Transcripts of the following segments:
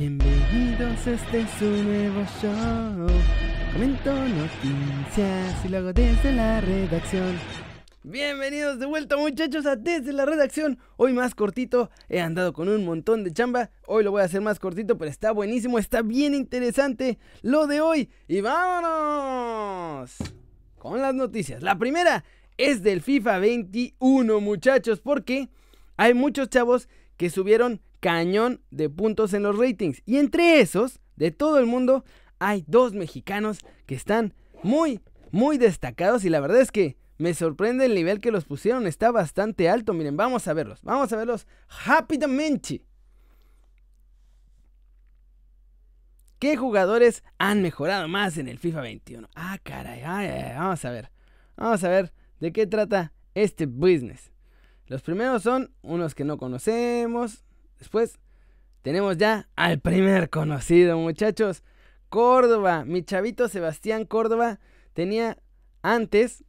Bienvenidos a este su nuevo show. Comento noticias y lo hago desde la redacción. Bienvenidos de vuelta, muchachos, a Desde la Redacción. Hoy más cortito, he andado con un montón de chamba. Hoy lo voy a hacer más cortito, pero está buenísimo, está bien interesante lo de hoy. Y vámonos con las noticias. La primera es del FIFA 21, muchachos, porque hay muchos chavos que subieron cañón de puntos en los ratings. Y entre esos, de todo el mundo, hay dos mexicanos que están muy destacados. Y la verdad es que me sorprende el nivel que los pusieron, está bastante alto. Miren, vamos a verlos rápidamente. ¿Qué jugadores han mejorado más en el FIFA 21? Ah, caray, vamos a ver de qué trata este business. Los primeros son unos que no conocemos. Después tenemos ya al primer conocido, muchachos. Córdoba, mi chavito Sebastián Córdoba tenía antes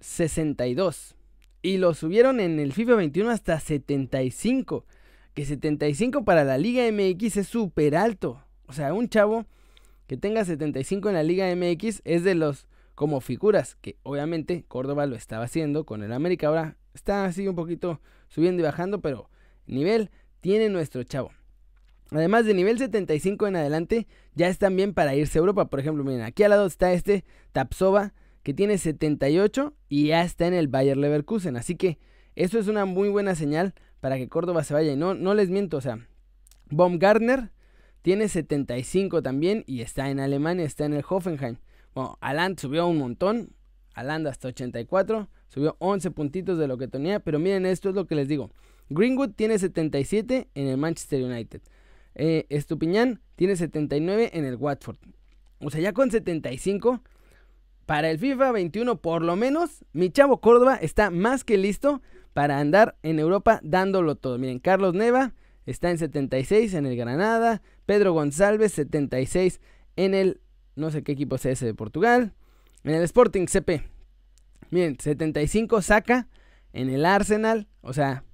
62 y lo subieron en el FIFA 21 hasta 75, que 75 para la Liga MX es súper alto. O sea, un chavo que tenga 75 en la Liga MX es de los como figuras, que obviamente Córdoba lo estaba haciendo con el América. Ahora está así un poquito subiendo y bajando, pero nivel tiene nuestro chavo. Además, de nivel 75 en adelante ya están bien para irse a Europa. Por ejemplo, miren, aquí al lado está este Tapsova, que tiene 78 y ya está en el Bayer Leverkusen. Así que eso es una muy buena señal para que Córdoba se vaya. Y no les miento, o sea, Baumgartner tiene 75 también y está en Alemania, está en el Hoffenheim. Bueno, Alain subió un montón, Alain hasta 84, subió 11 puntitos de lo que tenía. Pero miren, esto es lo que les digo. Greenwood tiene 77 en el Manchester United. Estupiñán tiene 79 en el Watford. O sea, ya con 75... para el FIFA 21, por lo menos, mi chavo Córdoba está más que listo para andar en Europa dándolo todo. Miren, Carlos Neva está en 76 en el Granada. Pedro González, 76 en el, no sé qué equipo es ese de Portugal. En el Sporting CP. Miren, 75 saca en el Arsenal. O sea,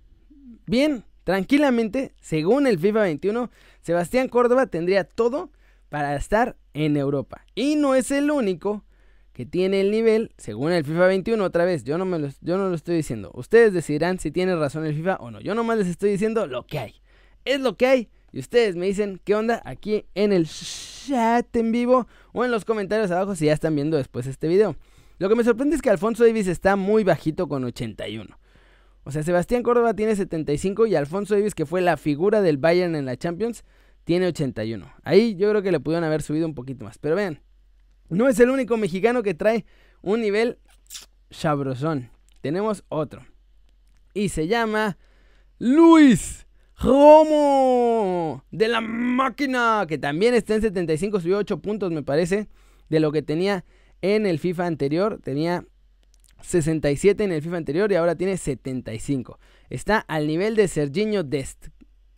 bien, tranquilamente, según el FIFA 21, Sebastián Córdoba tendría todo para estar en Europa. Y no es el único que tiene el nivel, según el FIFA 21, otra vez, yo no lo estoy diciendo. Ustedes decidirán si tiene razón el FIFA o no. Yo nomás les estoy diciendo lo que hay. Es lo que hay. Y ustedes me dicen qué onda aquí en el chat en vivo o en los comentarios abajo si ya están viendo después este video. Lo que me sorprende es que Alfonso Davis está muy bajito con 81. O sea, Sebastián Córdoba tiene 75 y Alfonso Davis, que fue la figura del Bayern en la Champions, tiene 81. Ahí yo creo que le pudieron haber subido un poquito más. Pero vean, no es el único mexicano que trae un nivel sabrosón. Tenemos otro. Y se llama Luis Romo de la máquina, que también está en 75, subió 8 puntos me parece, de lo que tenía en el FIFA anterior. Tenía 67 en el FIFA anterior y ahora tiene 75. Está al nivel de Serginho Dest.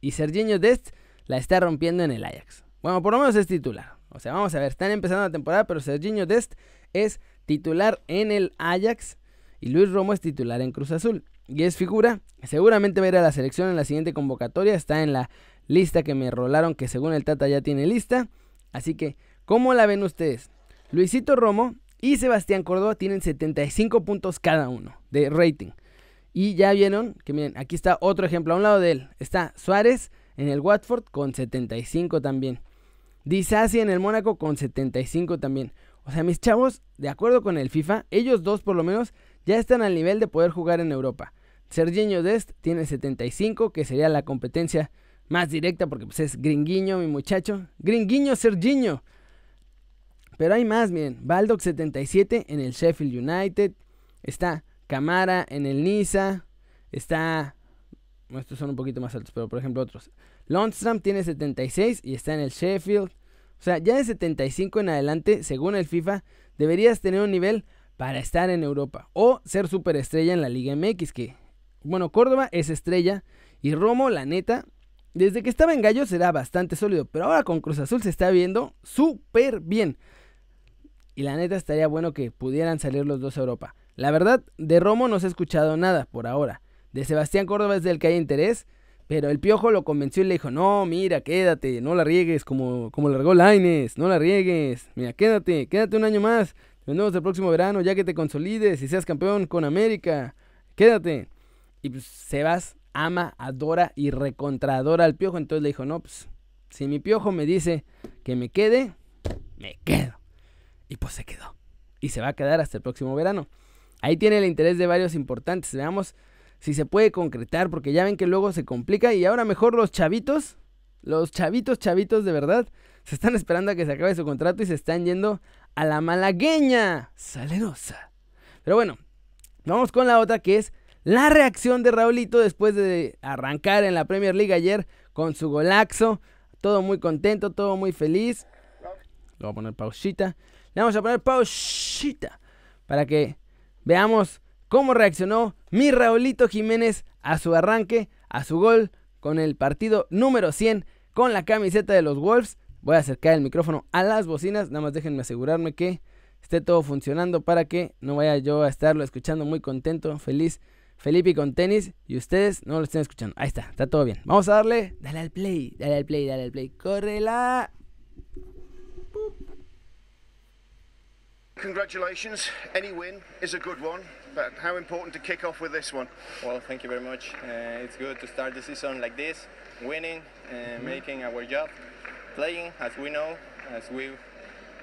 Y Serginho Dest la está rompiendo en el Ajax. Bueno, por lo menos es titular. O sea, vamos a ver, están empezando la temporada, pero Serginho Dest es titular en el Ajax y Luis Romo es titular en Cruz Azul. Y es figura, seguramente va a ir a la selección en la siguiente convocatoria, está en la lista que me rolaron, que según el Tata ya tiene lista. Así que, ¿cómo la ven ustedes? Luisito Romo y Sebastián Córdoba tienen 75 puntos cada uno de rating. Y ya vieron que, miren, aquí está otro ejemplo, a un lado de él está Suárez en el Watford con 75 también. Di Sassi en el Mónaco con 75 también. O sea, mis chavos, de acuerdo con el FIFA, ellos dos por lo menos ya están al nivel de poder jugar en Europa. Serginho Dest tiene 75, que sería la competencia más directa, porque pues es gringuinho mi muchacho. Gringuinho Serginho. Pero hay más, miren. Baldock 77 en el Sheffield United. Está Camara en el Niza. Está... estos son un poquito más altos, pero por ejemplo otros. Lundstram tiene 76 y está en el Sheffield. O sea, ya de 75 en adelante, según el FIFA, deberías tener un nivel para estar en Europa o ser superestrella en la Liga MX, que, bueno, Córdoba es estrella y Romo, la neta, desde que estaba en Gallos era bastante sólido, pero ahora con Cruz Azul se está viendo súper bien. Y la neta estaría bueno que pudieran salir los dos a Europa. La verdad, de Romo no se ha escuchado nada por ahora. De Sebastián Córdoba es del que hay interés, Pero el Piojo lo convenció y le dijo, no, mira, quédate, no la riegues, como largó Lainez, no la riegues, mira, quédate un año más, te vendemos el próximo verano ya que te consolides y seas campeón con América, quédate. Y pues Sebas ama, adora y recontradora al Piojo, entonces le dijo, no, pues si mi Piojo me dice que me quede, me quedo. Y pues se quedó, y se va a quedar hasta el próximo verano. Ahí tiene el interés de varios importantes, veamos si se puede concretar, porque ya ven que luego se complica. Y ahora mejor los chavitos de verdad, se están esperando a que se acabe su contrato y se están yendo a la malagueña salerosa. Pero bueno, vamos con la otra, que es la reacción de Raulito después de arrancar en la Premier League ayer con su golazo. Todo muy contento, todo muy feliz. Le voy a poner pausita. Le vamos a poner pausita para que veamos cómo reaccionó mi Raulito Jiménez a su arranque, a su gol con el partido número 100 con la camiseta de los Wolves. Voy a acercar el micrófono a las bocinas, nada más déjenme asegurarme que esté todo funcionando para que no vaya yo a estarlo escuchando muy contento, feliz, Felipe con tenis y ustedes no lo estén escuchando. Ahí está, está todo bien. Vamos a darle, dale al play, dale al play, dale al play, córrela. Congratulations, any win is a good one, but how important to kick off with this one? Well, thank you very much. It's good to start the season like this, winning, making our job, playing as we know, as we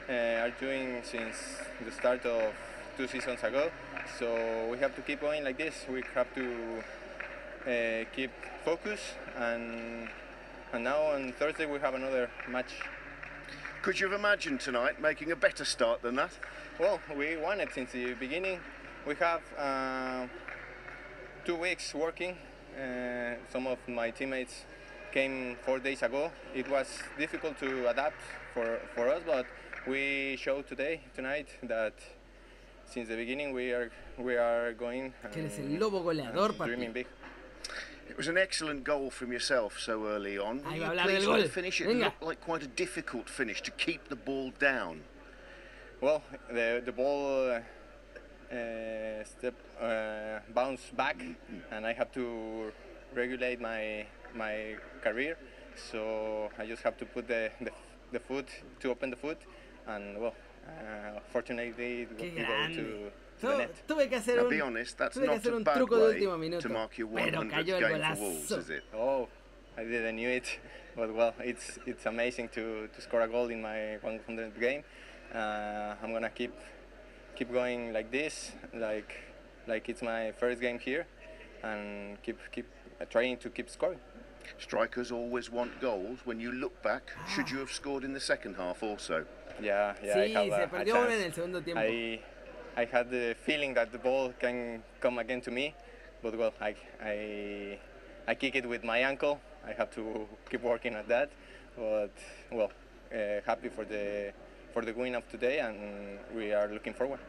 are doing since the start of 2 seasons ago. So we have to keep going like this, we have to keep focus, and now on Thursday we have another match. Could you have imagined tonight making a better start than that? Well, we wanted since the beginning. We have 2 weeks working. Some of my teammates came 4 days ago. It was difficult to adapt for us, but we showed tonight that since the beginning we are going. Eres el lobo goleador, dreaming big. It was an excellent goal from yourself so early on. Please don't finish it. It looked like quite a difficult finish to keep the ball down. Well, the ball bounced back, and I have to regulate my career. So I just have to put the foot to open the foot, and well, fortunately it was able to. Tuve que hacer un truco de último minuto, pero cayó el golazo. Oh, I didn't knew it, but well, it's amazing to score a goal in my 100th game. I'm gonna keep going like this, like it's my first game here, and keep trying to keep scoring. Strikers always want goals. When you look back, should you have scored in the second half also? Yeah, I have a chance. I had the feeling that the ball can come again to me, but well, I kick it with my ankle. I have to keep working at that, but well, happy for the win of today, and we are looking forward.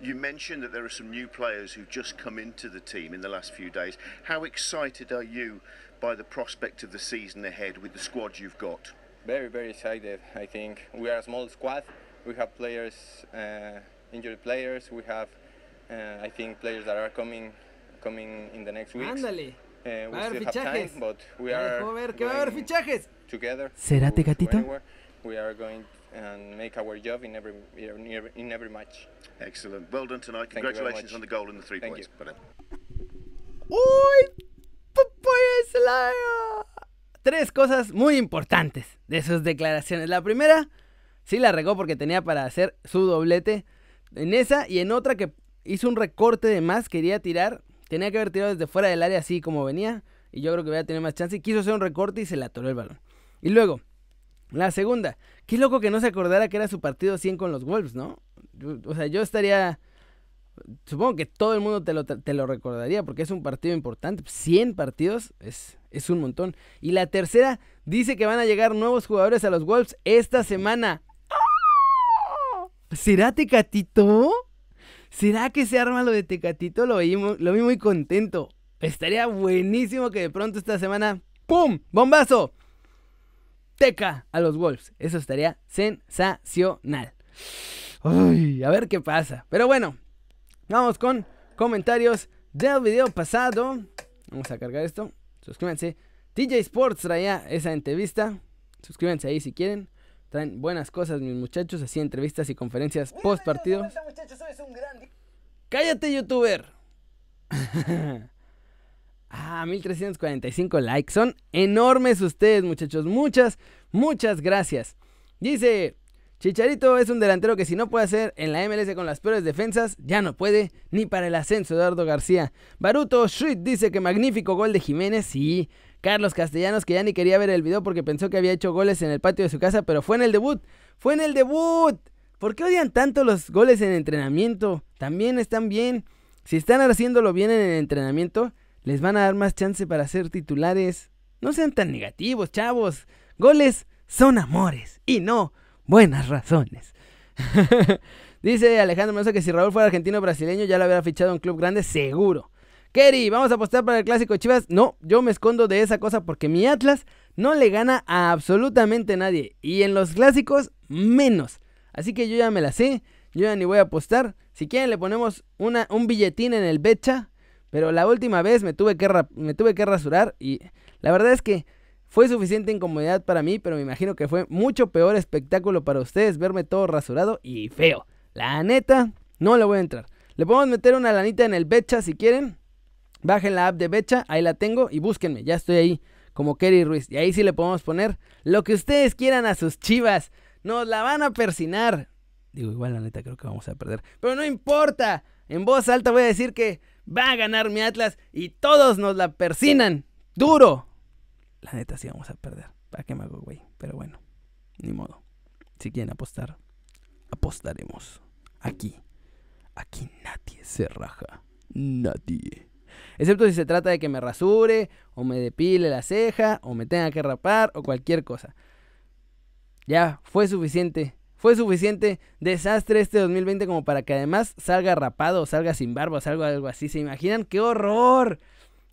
You mentioned that there are some new players who've just come into the team in the last few days. How excited are you by the prospect of the season ahead with the squad you've got? Very, very excited. I think we are a small squad. We have players. Injured players, we have, I think, players that are coming in the next weeks. We still have time, but we are going together. We are going and make our job in every match. Excellent. Well done tonight. Congratulations on the goal and the 3 points. Thank you. Uy, pues la... 3 cosas muy importantes de sus declaraciones. La primera, sí la regó porque tenía para hacer su doblete. En esa y en otra que hizo un recorte de más, quería tirar, tenía que haber tirado desde fuera del área así como venía, y yo creo que voy a tener más chance, y quiso hacer un recorte y se le atoró el balón. Y luego, la segunda, qué loco que no se acordara que era su partido 100 con los Wolves, ¿no? O sea, yo estaría, supongo que todo el mundo te lo recordaría, porque es un partido importante, 100 partidos es un montón. Y la tercera, dice que van a llegar nuevos jugadores a los Wolves esta semana. ¿Será Tecatito? ¿Será que se arma lo de Tecatito? Lo vi muy contento. Estaría buenísimo que de pronto esta semana... ¡Pum! ¡Bombazo! Teca a los Wolves. Eso estaría sensacional. Uy, a ver qué pasa. Pero bueno, vamos con comentarios del video pasado. Vamos a cargar esto. Suscríbanse. TJ Sports traía esa entrevista. Suscríbanse ahí si quieren. Traen buenas cosas, mis muchachos. Así entrevistas y conferencias post partido. ¡Cállate, youtuber! Ah, 1345 likes. Son enormes ustedes, muchachos. Muchas, muchas gracias. Dice: Chicharito es un delantero que si no puede hacer en la MLS con las peores defensas, ya no puede ni para el ascenso. Eduardo García. Baruto Street dice que magnífico gol de Jiménez. Sí. Carlos Castellanos, que ya ni quería ver el video porque pensó que había hecho goles en el patio de su casa, pero fue en el debut. ¡Fue en el debut! ¿Por qué odian tanto los goles en entrenamiento? También están bien. Si están haciéndolo bien en el entrenamiento, les van a dar más chance para ser titulares. No sean tan negativos, chavos. Goles son amores y no buenas razones. Dice Alejandro Mendoza que si Raúl fuera argentino o brasileño ya lo hubiera fichado a un club grande, seguro. Kerry, ¿vamos a apostar para el clásico de Chivas? No, yo me escondo de esa cosa porque mi Atlas no le gana a absolutamente nadie. Y en los clásicos, menos. Así que yo ya me la sé, yo ya ni voy a apostar. Si quieren le ponemos un billetín en el Becha. Pero la última vez me tuve que rasurar y la verdad es que fue suficiente incomodidad para mí. Pero me imagino que fue mucho peor espectáculo para ustedes verme todo rasurado y feo. La neta, no le voy a entrar. Le podemos meter una lanita en el Becha si quieren. Bajen la app de Becha, ahí la tengo y búsquenme, ya estoy ahí, como Kerry Ruiz. Y ahí sí le podemos poner lo que ustedes quieran a sus Chivas. Nos la van a persinar. Digo, igual la neta creo que vamos a perder. Pero no importa, en voz alta voy a decir que va a ganar mi Atlas y todos nos la persinan. ¡Duro! La neta sí vamos a perder. ¿Para qué me hago, güey? Pero bueno, ni modo. Si quieren apostar, apostaremos. Aquí nadie se raja. Nadie. Excepto si se trata de que me rasure, o me depile la ceja, o me tenga que rapar, o cualquier cosa. Ya, fue suficiente desastre este 2020 como para que además salga rapado, o salga sin barba, o salga algo así. ¿Se imaginan? ¡Qué horror!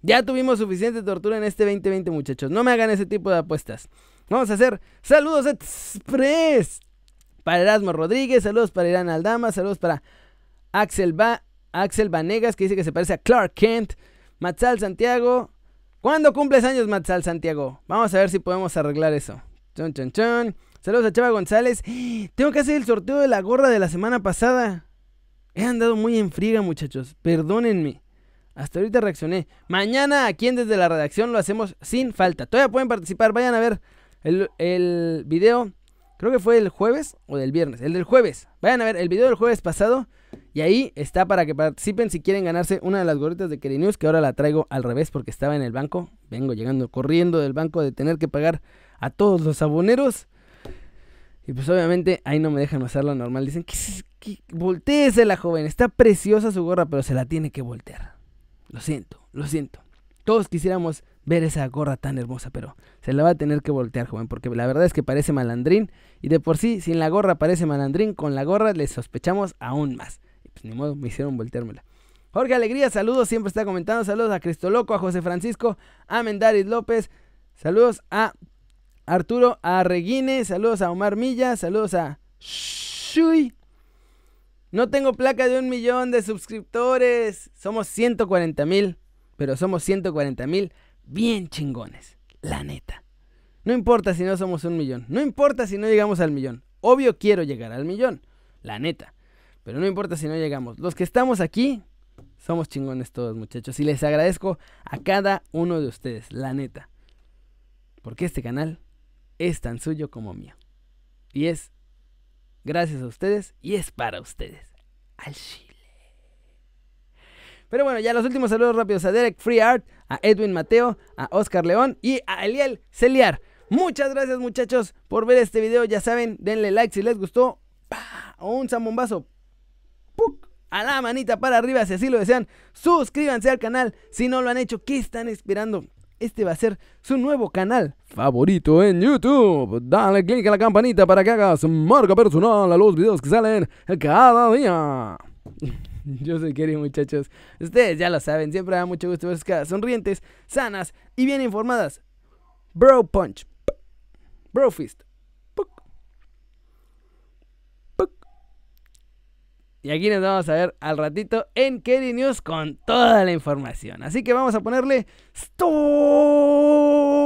Ya tuvimos suficiente tortura en este 2020, muchachos. No me hagan ese tipo de apuestas. Vamos a hacer saludos express para Erasmo Rodríguez, saludos para Irán Aldama, saludos para Axel Vanegas, que dice que se parece a Clark Kent. Matzal Santiago, ¿cuándo cumples años, Matzal Santiago? Vamos a ver si podemos arreglar eso. Chon, chon, chon. Saludos a Chava González. Tengo que hacer el sorteo de la gorra de la semana pasada. He andado muy en friega, muchachos, perdónenme. Hasta ahorita reaccioné. Mañana aquí en Desde la Redacción lo hacemos sin falta. Todavía pueden participar, vayan a ver el video. Creo que fue el jueves o del viernes, el del jueves. Vayan a ver el video del jueves pasado. Y ahí está para que participen si quieren ganarse una de las gorritas de Kerinews, que ahora la traigo al revés porque estaba en el banco. Vengo llegando corriendo del banco de tener que pagar a todos los aboneros. Y pues obviamente ahí no me dejan usarla normal. Dicen, que voltéesela, joven. Está preciosa su gorra, pero se la tiene que voltear. Lo siento, lo siento. Todos quisiéramos ver esa gorra tan hermosa, pero se la va a tener que voltear, joven, porque la verdad es que parece malandrín. Y de por sí, sin la gorra parece malandrín, con la gorra le sospechamos aún más. Ni modo, me hicieron volteármela. Jorge Alegría, saludos, siempre está comentando. Saludos a Cristoloco, a José Francisco, a Mendaris López. Saludos a Arturo Arreguine. Saludos a Omar Milla. Saludos a Shui. No tengo placa de 1 millón de suscriptores. Somos 140,000. Pero somos 140,000 bien chingones. La neta. No importa si no somos 1 millón. No importa si no llegamos al millón. Obvio quiero llegar al millón. La neta. Pero no importa si no llegamos. Los que estamos aquí somos chingones todos, muchachos. Y les agradezco a cada uno de ustedes, la neta. Porque este canal es tan suyo como mío. Y es gracias a ustedes y es para ustedes. Al chile. Pero bueno, ya los últimos saludos rápidos a Derek Free Art, a Edwin Mateo, a Oscar León y a Eliel Celiar. Muchas gracias, muchachos, por ver este video. Ya saben, denle like si les gustó. ¡Pah! O un zambombazo. A la manita para arriba si así lo desean. Suscríbanse al canal si no lo han hecho. ¿Qué están esperando? Este va a ser su nuevo canal favorito en YouTube. Dale click a la campanita para que hagas marca personal a los videos que salen cada día. Yo soy Kerry, muchachos. Ustedes ya lo saben. Siempre da mucho gusto ver sus caras sonrientes, sanas y bien informadas. Bro punch, bro fist. Y aquí nos vamos a ver al ratito en Keri News con toda la información. Así que vamos a ponerle stop.